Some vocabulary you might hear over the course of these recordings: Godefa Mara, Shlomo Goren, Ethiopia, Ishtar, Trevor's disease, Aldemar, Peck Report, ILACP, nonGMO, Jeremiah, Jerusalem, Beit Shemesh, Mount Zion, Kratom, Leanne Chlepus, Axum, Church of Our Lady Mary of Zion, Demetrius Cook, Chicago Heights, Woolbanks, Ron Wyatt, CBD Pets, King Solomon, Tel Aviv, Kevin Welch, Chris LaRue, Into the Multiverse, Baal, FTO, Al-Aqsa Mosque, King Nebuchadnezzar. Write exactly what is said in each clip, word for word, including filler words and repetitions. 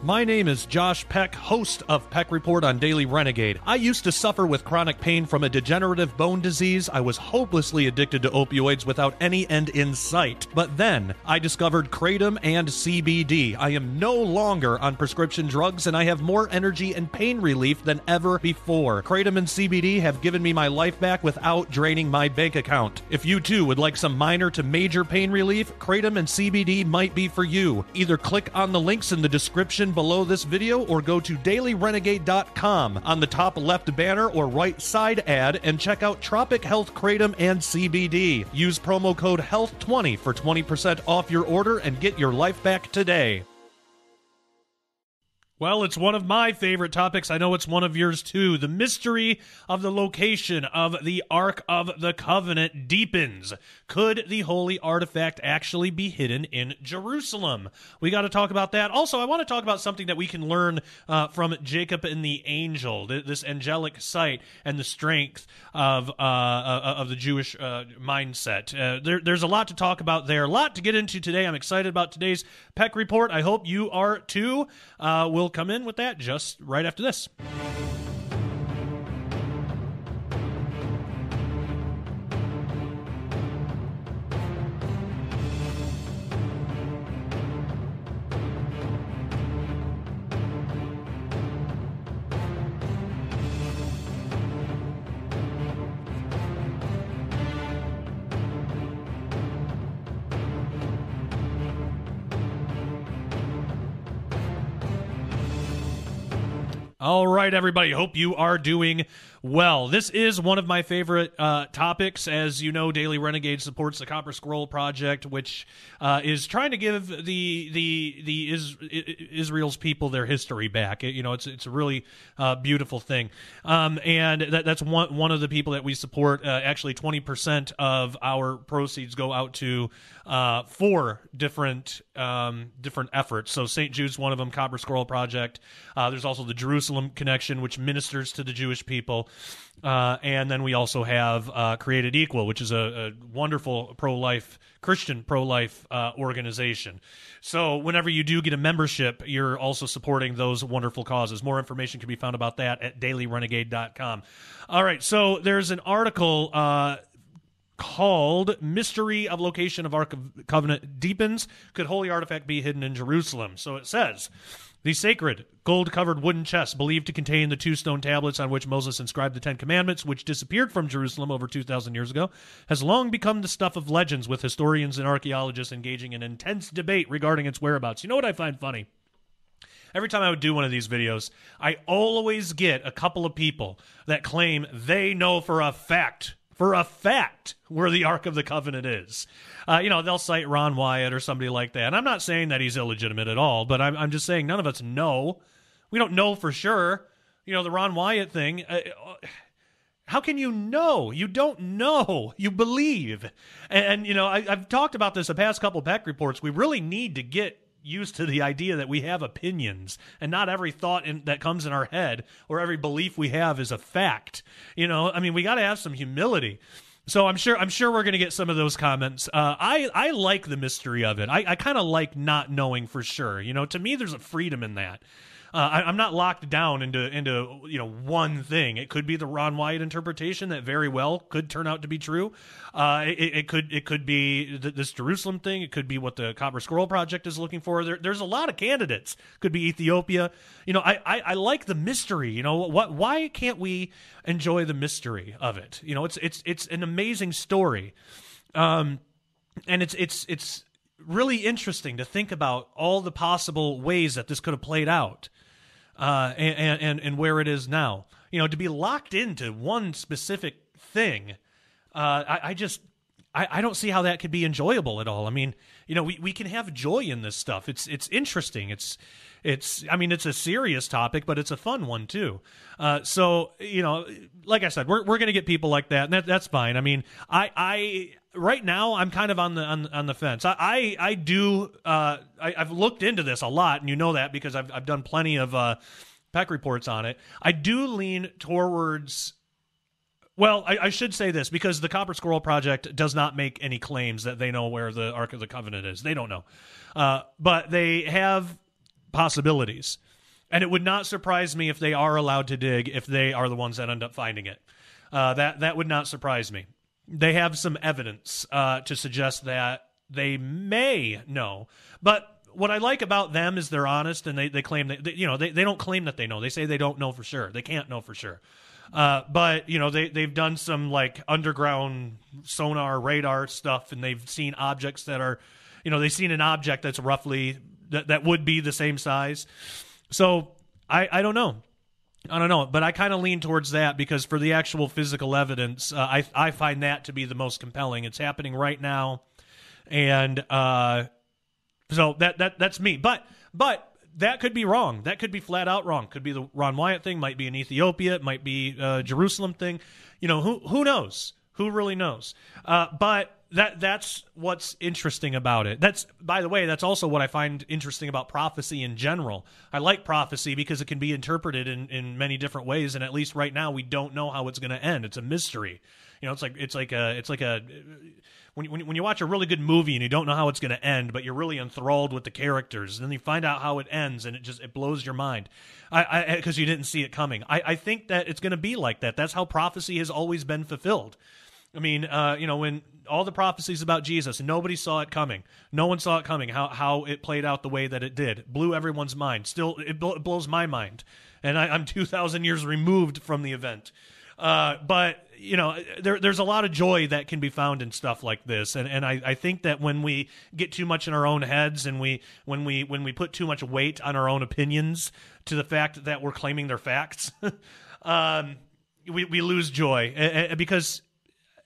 My name is Josh Peck, host of Peck Report on Daily Renegade. I used to suffer with chronic pain from a degenerative bone disease. I was hopelessly addicted to opioids without any end in sight. But then I discovered Kratom and C B D. I am no longer on prescription drugs, and I have more energy and pain relief than ever before. Kratom and C B D have given me my life back without draining my bank account. If you too would like some minor to major pain relief, Kratom and C B D might be for you. Either click on the links in the description below below this video or go to daily renegade dot com on the top left banner or right side ad and check out Tropic Health Kratom and C B D. Use promo code health twenty for twenty percent off your order and get your life back today. Well, it's one of my favorite topics. I know it's one of yours too. The mystery of the location of the Ark of the Covenant deepens. Could the holy artifact actually be hidden in Jerusalem? We got to talk about that. Also, I want to talk about something that we can learn uh, from Jacob and the angel, th- this angelic sight and the strength of uh, uh, of the Jewish uh, mindset. Uh, there, there's a lot to talk about there, a lot to get into today. I'm excited about today's Peck Report. I hope you are too. Uh, we'll come in with that just right after this. All right, everybody. Hope you are doing well. This is one of my favorite uh, topics. As you know, Daily Renegade supports the Copper Scroll Project, which uh, is trying to give the the the is, Israel's people their history back. It, you know, it's it's a really uh, beautiful thing, um, and that, that's one one of the people that we support. Uh, actually, twenty percent of our proceeds go out to uh, four different um, different efforts. So Saint Jude's one of them, Copper Scroll Project. Uh, there's also the Jerusalem Connection, which ministers to the Jewish people. Uh, and then we also have uh, Created Equal, which is a, a wonderful pro-life, Christian pro-life uh, organization. So whenever you do get a membership, you're also supporting those wonderful causes. More information can be found about that at daily renegade dot com. All right, so there's an article uh, called Mystery of Location of Ark of Covenant Deepens. Could Holy Artifact Be Hidden in Jerusalem? So it says, the sacred gold-covered wooden chest believed to contain the two stone tablets on which Moses inscribed the Ten Commandments, which disappeared from Jerusalem over two thousand years ago, has long become the stuff of legends, with historians and archaeologists engaging in intense debate regarding its whereabouts. You know what I find funny? Every time I would do one of these videos, I always get a couple of people that claim they know for a fact, for a fact, where the Ark of the Covenant is. Uh, you know, they'll cite Ron Wyatt or somebody like that. And I'm not saying that he's illegitimate at all, but I'm, I'm just saying none of us know. We don't know for sure. You know, the Ron Wyatt thing, uh, how can you know? You don't know. You believe. And, and you know, I, I've talked about this the past couple of Peck Reports. We really need to get used to the idea that we have opinions, and not every thought in, that comes in our head or every belief we have is a fact. You know, I mean, we got to have some humility. So I'm sure I'm sure we're going to get some of those comments. Uh, I, I like the mystery of it. I, I kind of like not knowing for sure. You know, to me, there's a freedom in that. Uh, I, I'm not locked down into, into you know, one thing. It could be the Ron Wyatt interpretation that very well could turn out to be true. Uh, it, it could it could be th- this Jerusalem thing. It could be what the Copper Scroll Project is looking for. There, there's a lot of candidates. Could be Ethiopia. You know, I, I, I like the mystery. You know, what? Why can't we enjoy the mystery of it? You know, it's it's it's an amazing story, um, and it's it's it's really interesting to think about all the possible ways that this could have played out. Uh, and, and, and where it is now, you know, to be locked into one specific thing. Uh, I, I just, I, I don't see how that could be enjoyable at all. I mean, you know, we, we can have joy in this stuff. It's it's interesting. It's it's I mean, it's a serious topic, but it's a fun one too. Uh, so you know, like I said, we're we're gonna get people like that, and that, that's fine. I mean, I I. Right now, I'm kind of on the on, on the fence. I I, I do uh, I, I've looked into this a lot, and you know that because I've I've done plenty of uh, Peck reports on it. I do lean towards. Well, I, I should say this because the Copper Scroll Project does not make any claims that they know where the Ark of the Covenant is. They don't know, uh, but they have possibilities, and it would not surprise me if they are allowed to dig if they are the ones that end up finding it. Uh, that that would not surprise me. They have some evidence uh, to suggest that they may know. But what I like about them is they're honest, and they, they claim that, they, you know, they, they don't claim that they know. They say they don't know for sure. They can't know for sure. Uh, but, you know, they, they've done some, like, underground sonar radar stuff, and they've seen objects that are, you know, they've seen an object that's roughly, that, that would be the same size. So I, I don't know. I don't know, but I kind of lean towards that because for the actual physical evidence, uh, I I find that to be the most compelling. It's happening right now, and uh, so that that that's me. But but that could be wrong. That could be flat out wrong. Could be the Ron Wyatt thing. Might be in Ethiopia. It might be uh, Jerusalem thing. You know who who knows? Who really knows? Uh, but that that's what's interesting about it. That's, by the way, that's also what I find interesting about prophecy in general. I like prophecy because it can be interpreted in, in many different ways, and at least right now we don't know how it's going to end. It's a mystery. You know, it's like it's like a it's like a when you, when you watch a really good movie and you don't know how it's going to end, but you're really enthralled with the characters, and then you find out how it ends, and it just it blows your mind, I because you didn't see it coming. I, I think that it's going to be like that. That's how prophecy has always been fulfilled. I mean, uh, you know, when all the prophecies about Jesus, nobody saw it coming. No one saw it coming, how how it played out the way that it did. Blew everyone's mind. Still, it, bl- it blows my mind. And I, I'm two thousand years removed from the event. Uh, but, you know, there, there's a lot of joy that can be found in stuff like this. And, and I, I think that when we get too much in our own heads and we when we when we put too much weight on our own opinions to the fact that we're claiming they're facts, um, we, we lose joy. Because...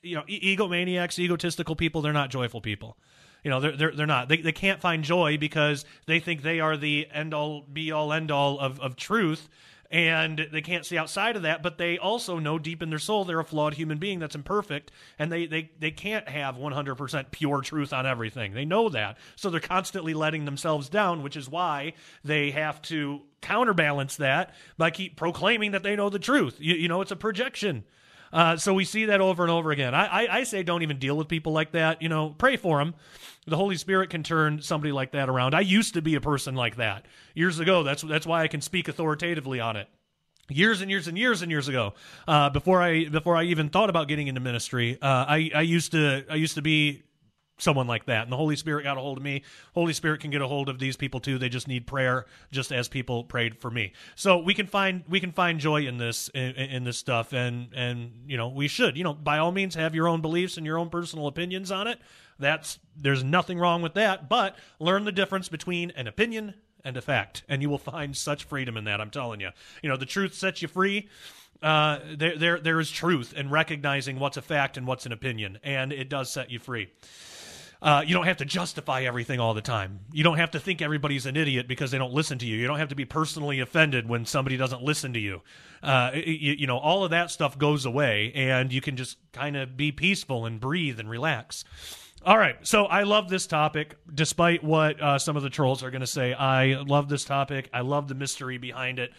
You know, e- egomaniacs, egotistical people, they're not joyful people. You know, they're, they're, they're not. They they can't find joy because they think they are the end-all, be-all, end-all of, of truth, and they can't see outside of that, but they also know deep in their soul they're a flawed human being that's imperfect, and they, they, they can't have one hundred percent pure truth on everything. They know that. So they're constantly letting themselves down, which is why they have to counterbalance that by keep proclaiming that they know the truth. You, you know, it's a projection. Uh, so we see that over and over again. I, I, I say don't even deal with people like that. You know, pray for them. The Holy Spirit can turn somebody like that around. I used to be a person like that years ago. That's that's why I can speak authoritatively on it. Years and years and years and years ago, uh, before I before I even thought about getting into ministry, uh, I I used to I used to be someone like that, and the Holy Spirit got a hold of me. Holy Spirit can get a hold of these people too. They just need prayer, just as people prayed for me. So we can find we can find joy in this in, in this stuff, and and you know we should you know by all means have your own beliefs and your own personal opinions on it. That's there's nothing wrong with that, but learn the difference between an opinion and a fact, and you will find such freedom in that. I'm telling you, you know the truth sets you free. Uh, there there there is truth in recognizing what's a fact and what's an opinion, and it does set you free. Uh, you don't have to justify everything all the time. You don't have to think everybody's an idiot because they don't listen to you. You don't have to be personally offended when somebody doesn't listen to you. Uh, you, you know, all of that stuff goes away, and you can just kind of be peaceful and breathe and relax. All right, so I love this topic, despite what uh, some of the trolls are going to say. I love this topic. I love the mystery behind it.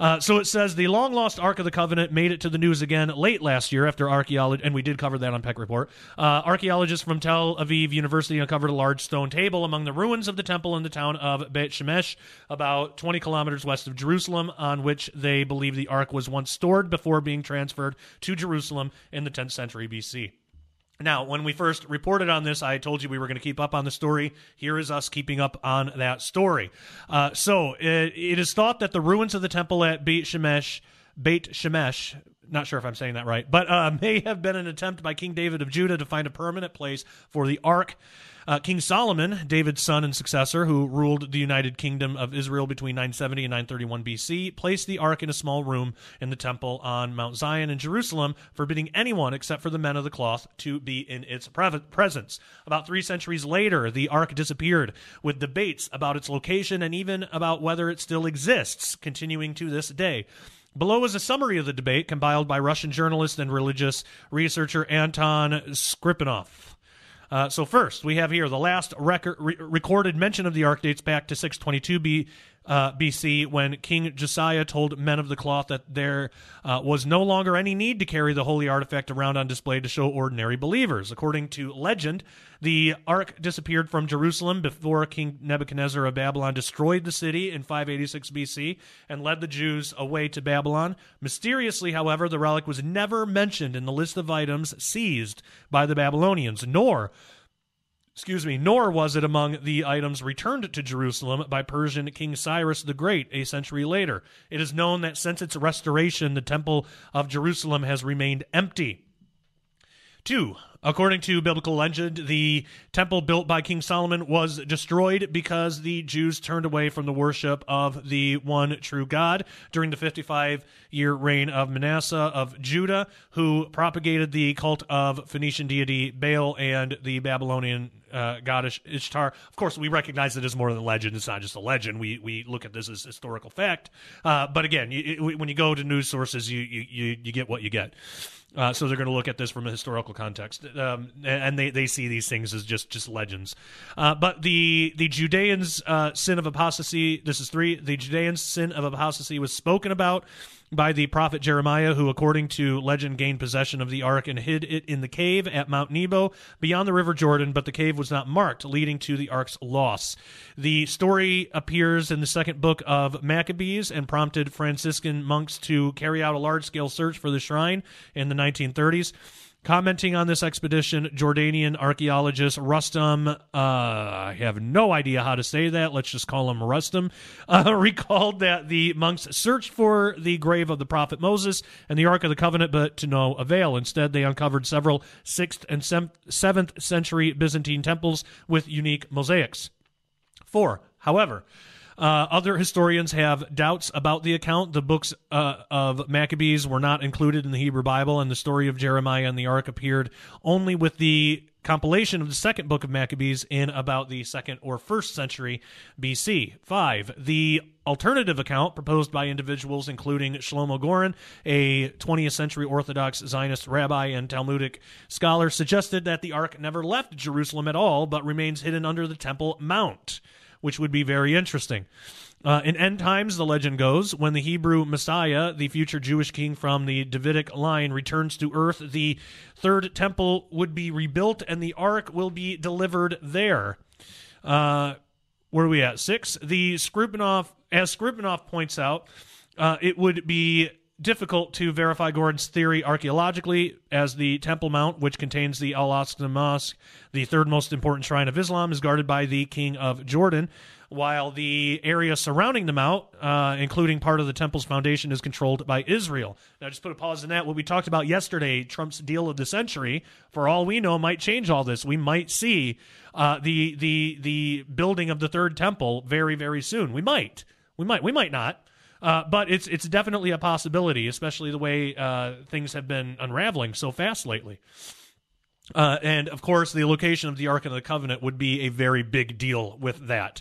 Uh, so it says, the long-lost Ark of the Covenant made it to the news again late last year after archaeologists, and we did cover that on Peck Report, uh, archaeologists from Tel Aviv University uncovered a large stone table among the ruins of the temple in the town of Beit Shemesh, about twenty kilometers west of Jerusalem, on which they believe the Ark was once stored before being transferred to Jerusalem in the tenth century B C. Now, when we first reported on this, I told you we were going to keep up on the story. Here is us keeping up on that story. Uh, so it, it is thought that the ruins of the temple at Beit Shemesh, Beit Shemesh, not sure if I'm saying that right, but uh, may have been an attempt by King David of Judah to find a permanent place for the Ark. Uh, King Solomon, David's son and successor, who ruled the United Kingdom of Israel between nine seventy and nine thirty-one B C, placed the Ark in a small room in the temple on Mount Zion in Jerusalem, forbidding anyone except for the men of the cloth to be in its presence. About three centuries later, the Ark disappeared, with debates about its location and even about whether it still exists, continuing to this day. Below is a summary of the debate compiled by Russian journalist and religious researcher Anton Skripinov. Uh, so first, we have here the last record, re- recorded mention of the Ark dates back to six twenty-two B, uh, B C, when King Josiah told men of the cloth that there uh, was no longer any need to carry the holy artifact around on display to show ordinary believers. According to legend, the Ark disappeared from Jerusalem before King Nebuchadnezzar of Babylon destroyed the city in five eighty-six B C and led the Jews away to Babylon. Mysteriously, however, the relic was never mentioned in the list of items seized by the Babylonians, nor, excuse me, nor was it among the items returned to Jerusalem by Persian King Cyrus the Great a century later. It is known that since its restoration, the Temple of Jerusalem has remained empty. Two, according to biblical legend, the temple built by King Solomon was destroyed because the Jews turned away from the worship of the one true God during the fifty-five-year reign of Manasseh of Judah, who propagated the cult of Phoenician deity Baal and the Babylonian uh, goddess Ishtar. Of course, we recognize it as more than a legend. It's not just a legend. We we look at this as historical fact. Uh, but again, you, when you go to news sources, you you you get what you get. Uh, so they're going to look at this from a historical context, um, and they, they see these things as just, just legends. Uh, but the the Judeans' uh, sin of apostasy, this is three, the Judeans' sin of apostasy was spoken about by the prophet Jeremiah, who, according to legend, gained possession of the ark and hid it in the cave at Mount Nebo beyond the river Jordan, but the cave was not marked, leading to the ark's loss. The story appears in the second book of Maccabees and prompted Franciscan monks to carry out a large-scale search for the shrine in the nineteen thirties. Commenting on this expedition, Jordanian archaeologist Rustam, uh, I have no idea how to say that, let's just call him Rustam, uh, recalled that the monks searched for the grave of the prophet Moses and the Ark of the Covenant, but to no avail. Instead, they uncovered several sixth and seventh century Byzantine temples with unique mosaics. Four, however, Uh, other historians have doubts about the account. The books uh, of Maccabees were not included in the Hebrew Bible, and the story of Jeremiah and the Ark appeared only with the compilation of the second book of Maccabees in about the second or first century B C. Five, the alternative account proposed by individuals including Shlomo Goren, a twentieth century Orthodox Zionist rabbi and Talmudic scholar, suggested that the Ark never left Jerusalem at all but remains hidden under the Temple Mount, which would be very interesting. Uh, in end times, the legend goes, when the Hebrew Messiah, the future Jewish king from the Davidic line, returns to earth, the third temple would be rebuilt and the ark will be delivered there. Uh, where are we at? Six, the Skripinov, as Skripinov points out, uh, it would be difficult to verify Goren's theory archaeologically, as the Temple Mount, which contains the Al-Aqsa Mosque, the third most important shrine of Islam, is guarded by the King of Jordan, while the area surrounding the Mount, uh, including part of the temple's foundation, is controlled by Israel. Now, just put a pause in that. What we talked about yesterday, Trump's deal of the century, for all we know, might change all this. We might see uh, the the the building of the third temple very, very soon. We might. We might. We might not. Uh, but it's it's definitely a possibility, especially the way uh, things have been unraveling so fast lately. Uh, and, of course, the location of the Ark of the Covenant would be a very big deal with that.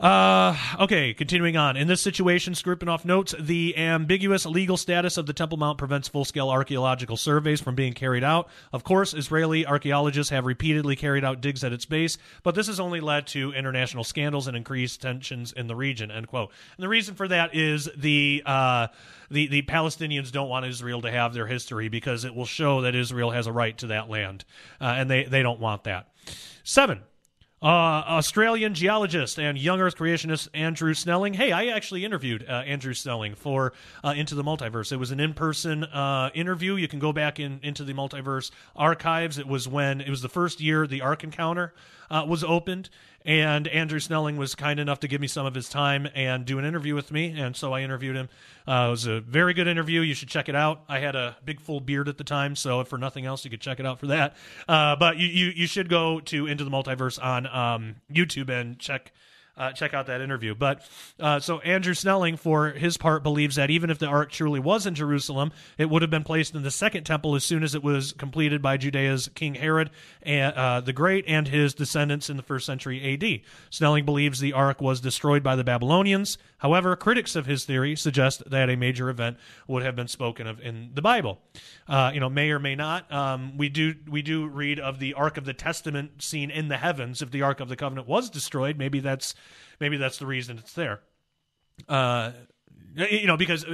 Uh, okay, continuing on. In this situation, Skripinov notes, the ambiguous legal status of the Temple Mount prevents full-scale archaeological surveys from being carried out. Of course, Israeli archaeologists have repeatedly carried out digs at its base, but this has only led to international scandals and increased tensions in the region, end quote. And the reason for that is the, uh, the, the Palestinians don't want Israel to have their history because it will show that Israel has a right to that land, uh, and they, they don't want that. Seven. Uh, Australian geologist and young Earth creationist Andrew Snelling. Hey, I actually interviewed uh, Andrew Snelling for uh, Into the Multiverse. It was an in-person uh, interview. You can go back in Into the Multiverse archives. It was when it was the first year the Ark Encounter uh, was opened, and Andrew Snelling was kind enough to give me some of his time and do an interview with me, and so I interviewed him. Uh, it was a very good interview. You should check it out. I had a big full beard at the time, so if for nothing else, you could check it out for that. Uh, but you, you you should go to Into the Multiverse on um, YouTube and check uh, check out that interview. But uh, so Andrew Snelling, for his part, believes that even if the Ark truly was in Jerusalem, it would have been placed in the Second Temple as soon as it was completed by Judea's King Herod and, uh, the Great and his descendants in the first century A D. Snelling believes the Ark was destroyed by the Babylonians. However, critics of his theory suggest that a major event would have been spoken of in the Bible. Uh, you know, may or may not. Um, we do we do read of the Ark of the Testament seen in the heavens. If the Ark of the Covenant was destroyed, maybe that's maybe that's the reason it's there. Uh, you know, because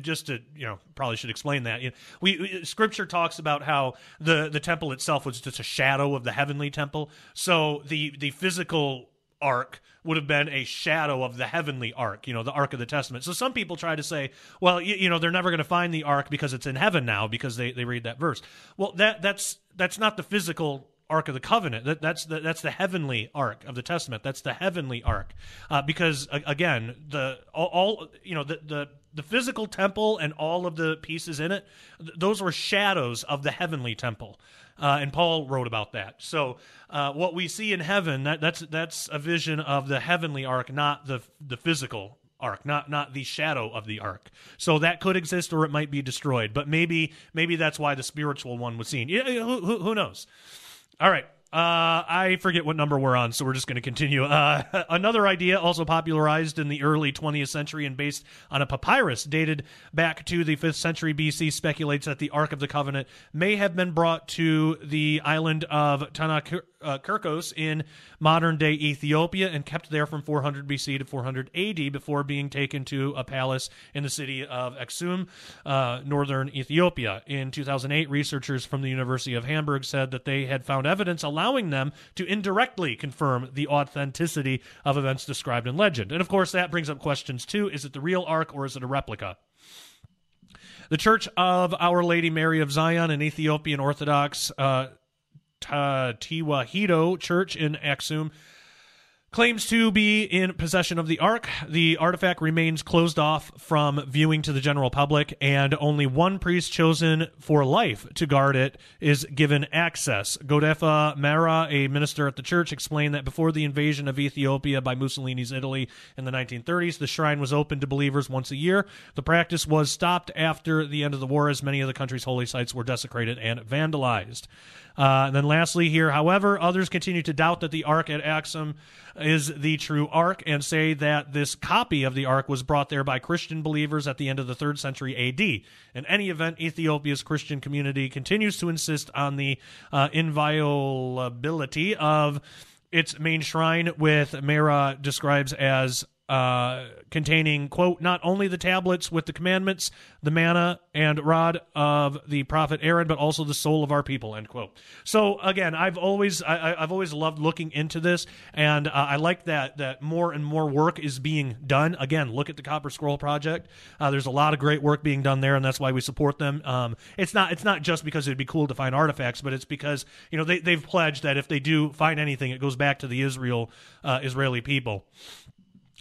just to, you know, probably should explain that. You know, we, we Scripture talks about how the the temple itself was just a shadow of the heavenly temple. So the the physical Ark would have been a shadow of the heavenly Ark, you know, the Ark of the Testament. So some people try to say, well, you, you know, they're never going to find the Ark because it's in heaven now, because they, they read that verse. Well, that that's that's not the physical Ark of the Covenant. That, that's the that's the heavenly Ark of the Testament. That's the heavenly Ark, uh, because a, again, the all, all you know the the. The physical temple and all of the pieces in it, th- those were shadows of the heavenly temple, uh, and Paul wrote about that. So uh, what we see in heaven, that, that's that's a vision of the heavenly Ark, not the the physical Ark, not not the shadow of the Ark. So that could exist, or it might be destroyed. But maybe maybe that's why the spiritual one was seen. Yeah, who, who, who knows? All right. Uh, I forget what number we're on, so we're just going to continue. Uh, another idea also popularized in the early twentieth century and based on a papyrus dated back to the fifth century B C speculates that the Ark of the Covenant may have been brought to the island of Tanakh Kirkos in modern-day Ethiopia and kept there from four hundred B C to four hundred A D before being taken to a palace in the city of Axum, uh, northern Ethiopia. In two thousand eight, researchers from the University of Hamburg said that they had found evidence allowing them to indirectly confirm the authenticity of events described in legend. And, of course, that brings up questions, too. Is it the real Ark, or is it a replica? The Church of Our Lady Mary of Zion, an Ethiopian Orthodox uh Uh, Tewahedo Church in Axum, claims to be in possession of the Ark. The artifact remains closed off from viewing to the general public, and only one priest chosen for life to guard it is given access. Godefa Mara, a minister at the church, explained that before the invasion of Ethiopia by Mussolini's Italy in the nineteen thirties, the shrine was open to believers once a year. The practice was stopped after the end of the war, as many of the country's holy sites were desecrated and vandalized. Uh, and then lastly here, however, others continue to doubt that the Ark at Axum is the true Ark and say that this copy of the Ark was brought there by Christian believers at the end of the third century A D. In any event, Ethiopia's Christian community continues to insist on the uh, inviolability of its main shrine, with Mera describes as uh, containing, quote, not only the tablets with the commandments, the manna and rod of the prophet Aaron, but also the soul of our people, end quote. So again, I've always, I, I've always loved looking into this, and uh, I like that, that more and more work is being done. Again, look at the Copper Scroll Project. Uh, there's a lot of great work being done there, and that's why we support them. Um, it's not, it's not just because it'd be cool to find artifacts, but it's because, you know, they, they've pledged that if they do find anything, it goes back to the Israel, uh, Israeli people.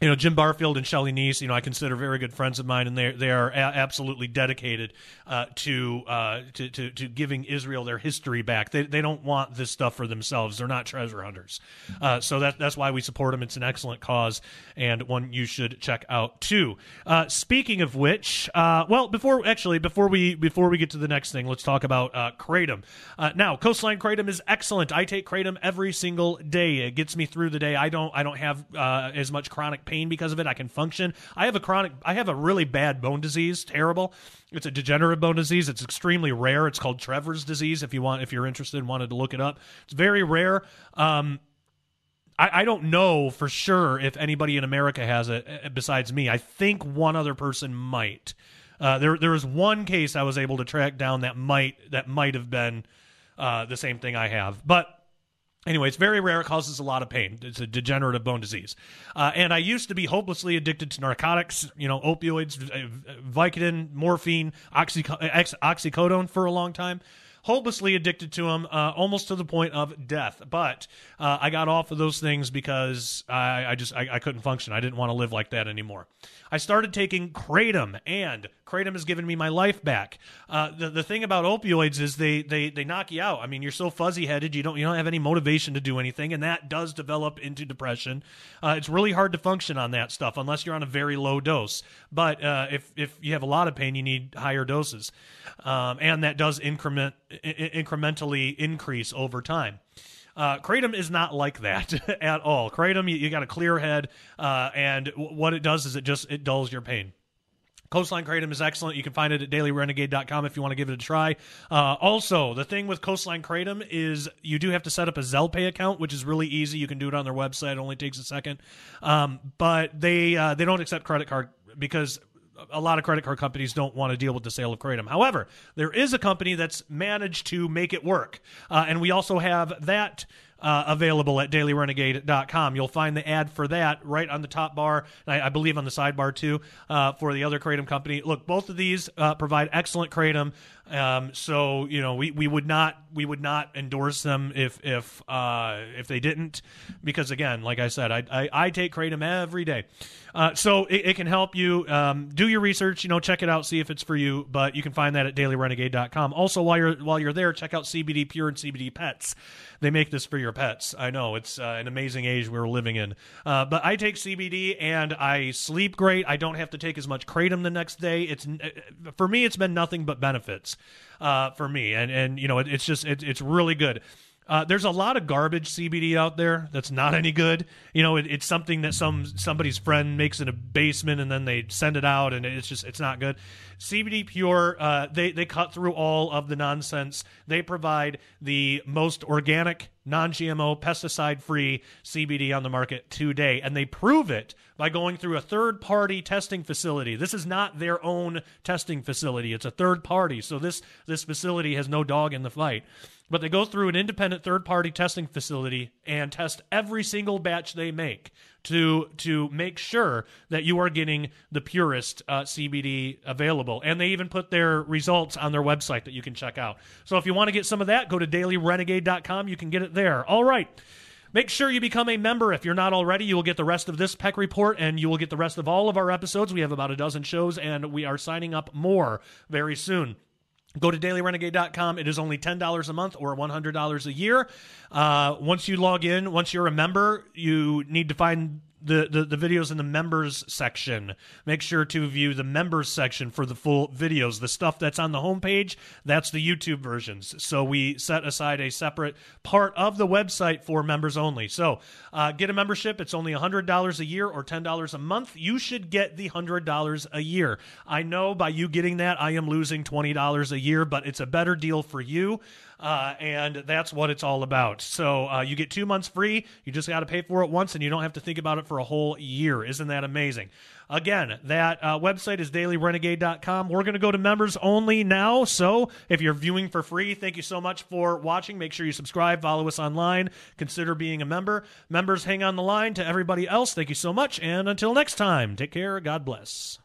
You know, Jim Barfield and Shelley Neese, you know, I consider very good friends of mine, and they they are a- absolutely dedicated uh, to, uh, to to to giving Israel their history back. They they don't want this stuff for themselves. They're not treasure hunters, uh, so that that's why we support them. It's an excellent cause, and one you should check out too. Uh, speaking of which, uh, well, before actually before we before we get to the next thing, let's talk about uh, kratom. Uh, now, Coastline Kratom is excellent. I take kratom every single day. It gets me through the day. I don't I don't have uh, as much chronic pain because of it. I can function. I have a chronic, I have a really bad bone disease. Terrible. It's a degenerative bone disease. It's extremely rare. It's called Trevor's disease. If you want, if you're interested and wanted to look it up, it's very rare. Um, I, I don't know for sure if anybody in America has it besides me. I think one other person might. Uh, there, there was one case I was able to track down that might, that might have been uh, the same thing I have, but Anyway, it's very rare. It causes a lot of pain. It's a degenerative bone disease. Uh, and I used to be hopelessly addicted to narcotics, you know, opioids, Vicodin, morphine, oxyco- oxycodone for a long time. Hopelessly addicted to them, uh, almost to the point of death. But uh, I got off of those things because I, I just I, I couldn't function. I didn't want to live like that anymore. I started taking Kratom, and Kratom has given me my life back. Uh, the the thing about opioids is they they they knock you out. I mean, you're so fuzzy headed, you don't you don't have any motivation to do anything, and that does develop into depression. Uh, it's really hard to function on that stuff unless you're on a very low dose. But uh, if if you have a lot of pain, you need higher doses, um, and that does increment. incrementally increase over time. Uh, Kratom is not like that at all. Kratom, you, you got a clear head, uh, and w- what it does is it just it dulls your pain. Coastline Kratom is excellent. You can find it at daily renegade dot com if you want to give it a try. Uh, also, the thing with Coastline Kratom is you do have to set up a Zelpay account, which is really easy. You can do it on their website. It only takes a second. Um, but they uh, they don't accept credit card because a lot of credit card companies don't want to deal with the sale of Kratom. However, there is a company that's managed to make it work. Uh, and we also have that uh, available at daily renegade dot com. You'll find the ad for that right on the top bar, and I, I believe on the sidebar too, uh, for the other Kratom company. Look, both of these uh, provide excellent Kratom. Um, so, you know, we, we would not, we would not endorse them if, if, uh, if they didn't, because again, like I said, I, I, I take Kratom every day. Uh, so it, it can help you, um, do your research, you know, check it out, see if it's for you, but you can find that at daily renegade dot com. Also, while you're, while you're there, check out C B D Pure and C B D Pets. They make this for your pets. I know it's uh, an amazing age we're living in. Uh, but I take C B D and I sleep great. I don't have to take as much Kratom the next day. It's, for me, it's been nothing but benefits. Uh, for me, and and you know it, it's just it, it's really good. Uh, there's a lot of garbage C B D out there that's not any good. You know, it, it's something that some somebody's friend makes in a basement and then they send it out, and it's just it's not good. C B D Pure, uh, they they cut through all of the nonsense. They provide the most organic, non-G M O, pesticide-free C B D on the market today, and they prove it by going through a third-party testing facility. This is not their own testing facility. It's a third party, so this, this facility has no dog in the fight. But they go through an independent third-party testing facility and test every single batch they make to to make sure that you are getting the purest uh, C B D available. And they even put their results on their website that you can check out. So if you want to get some of that, go to daily renegade dot com. You can get it there. All right. Make sure you become a member. If you're not already, you will get the rest of this Peck Report, and you will get the rest of all of our episodes. We have about a dozen shows, and we are signing up more very soon. Go to daily renegade dot com. It is only ten dollars a month or one hundred dollars a year. Uh, once you log in, once you're a member, you need to find the, the, the videos in the members section. Make sure to view the members section for the full videos. The stuff that's on the homepage, that's the YouTube versions. So we set aside a separate part of the website for members only. So uh, get a membership. It's only one hundred dollars a year or ten dollars a month. You should get the one hundred dollars a year. I know by you getting that, I am losing twenty dollars a year, but it's a better deal for you. Uh, and that's what it's all about. So uh, you get two months free. You just got to pay for it once, and you don't have to think about it for a whole year. Isn't that amazing? Again, that uh, website is daily renegade dot com. We're going to go to members only now. So if you're viewing for free, thank you so much for watching. Make sure you subscribe, follow us online, consider being a member. Members, hang on the line to everybody else. Thank you so much. And until next time, take care. God bless.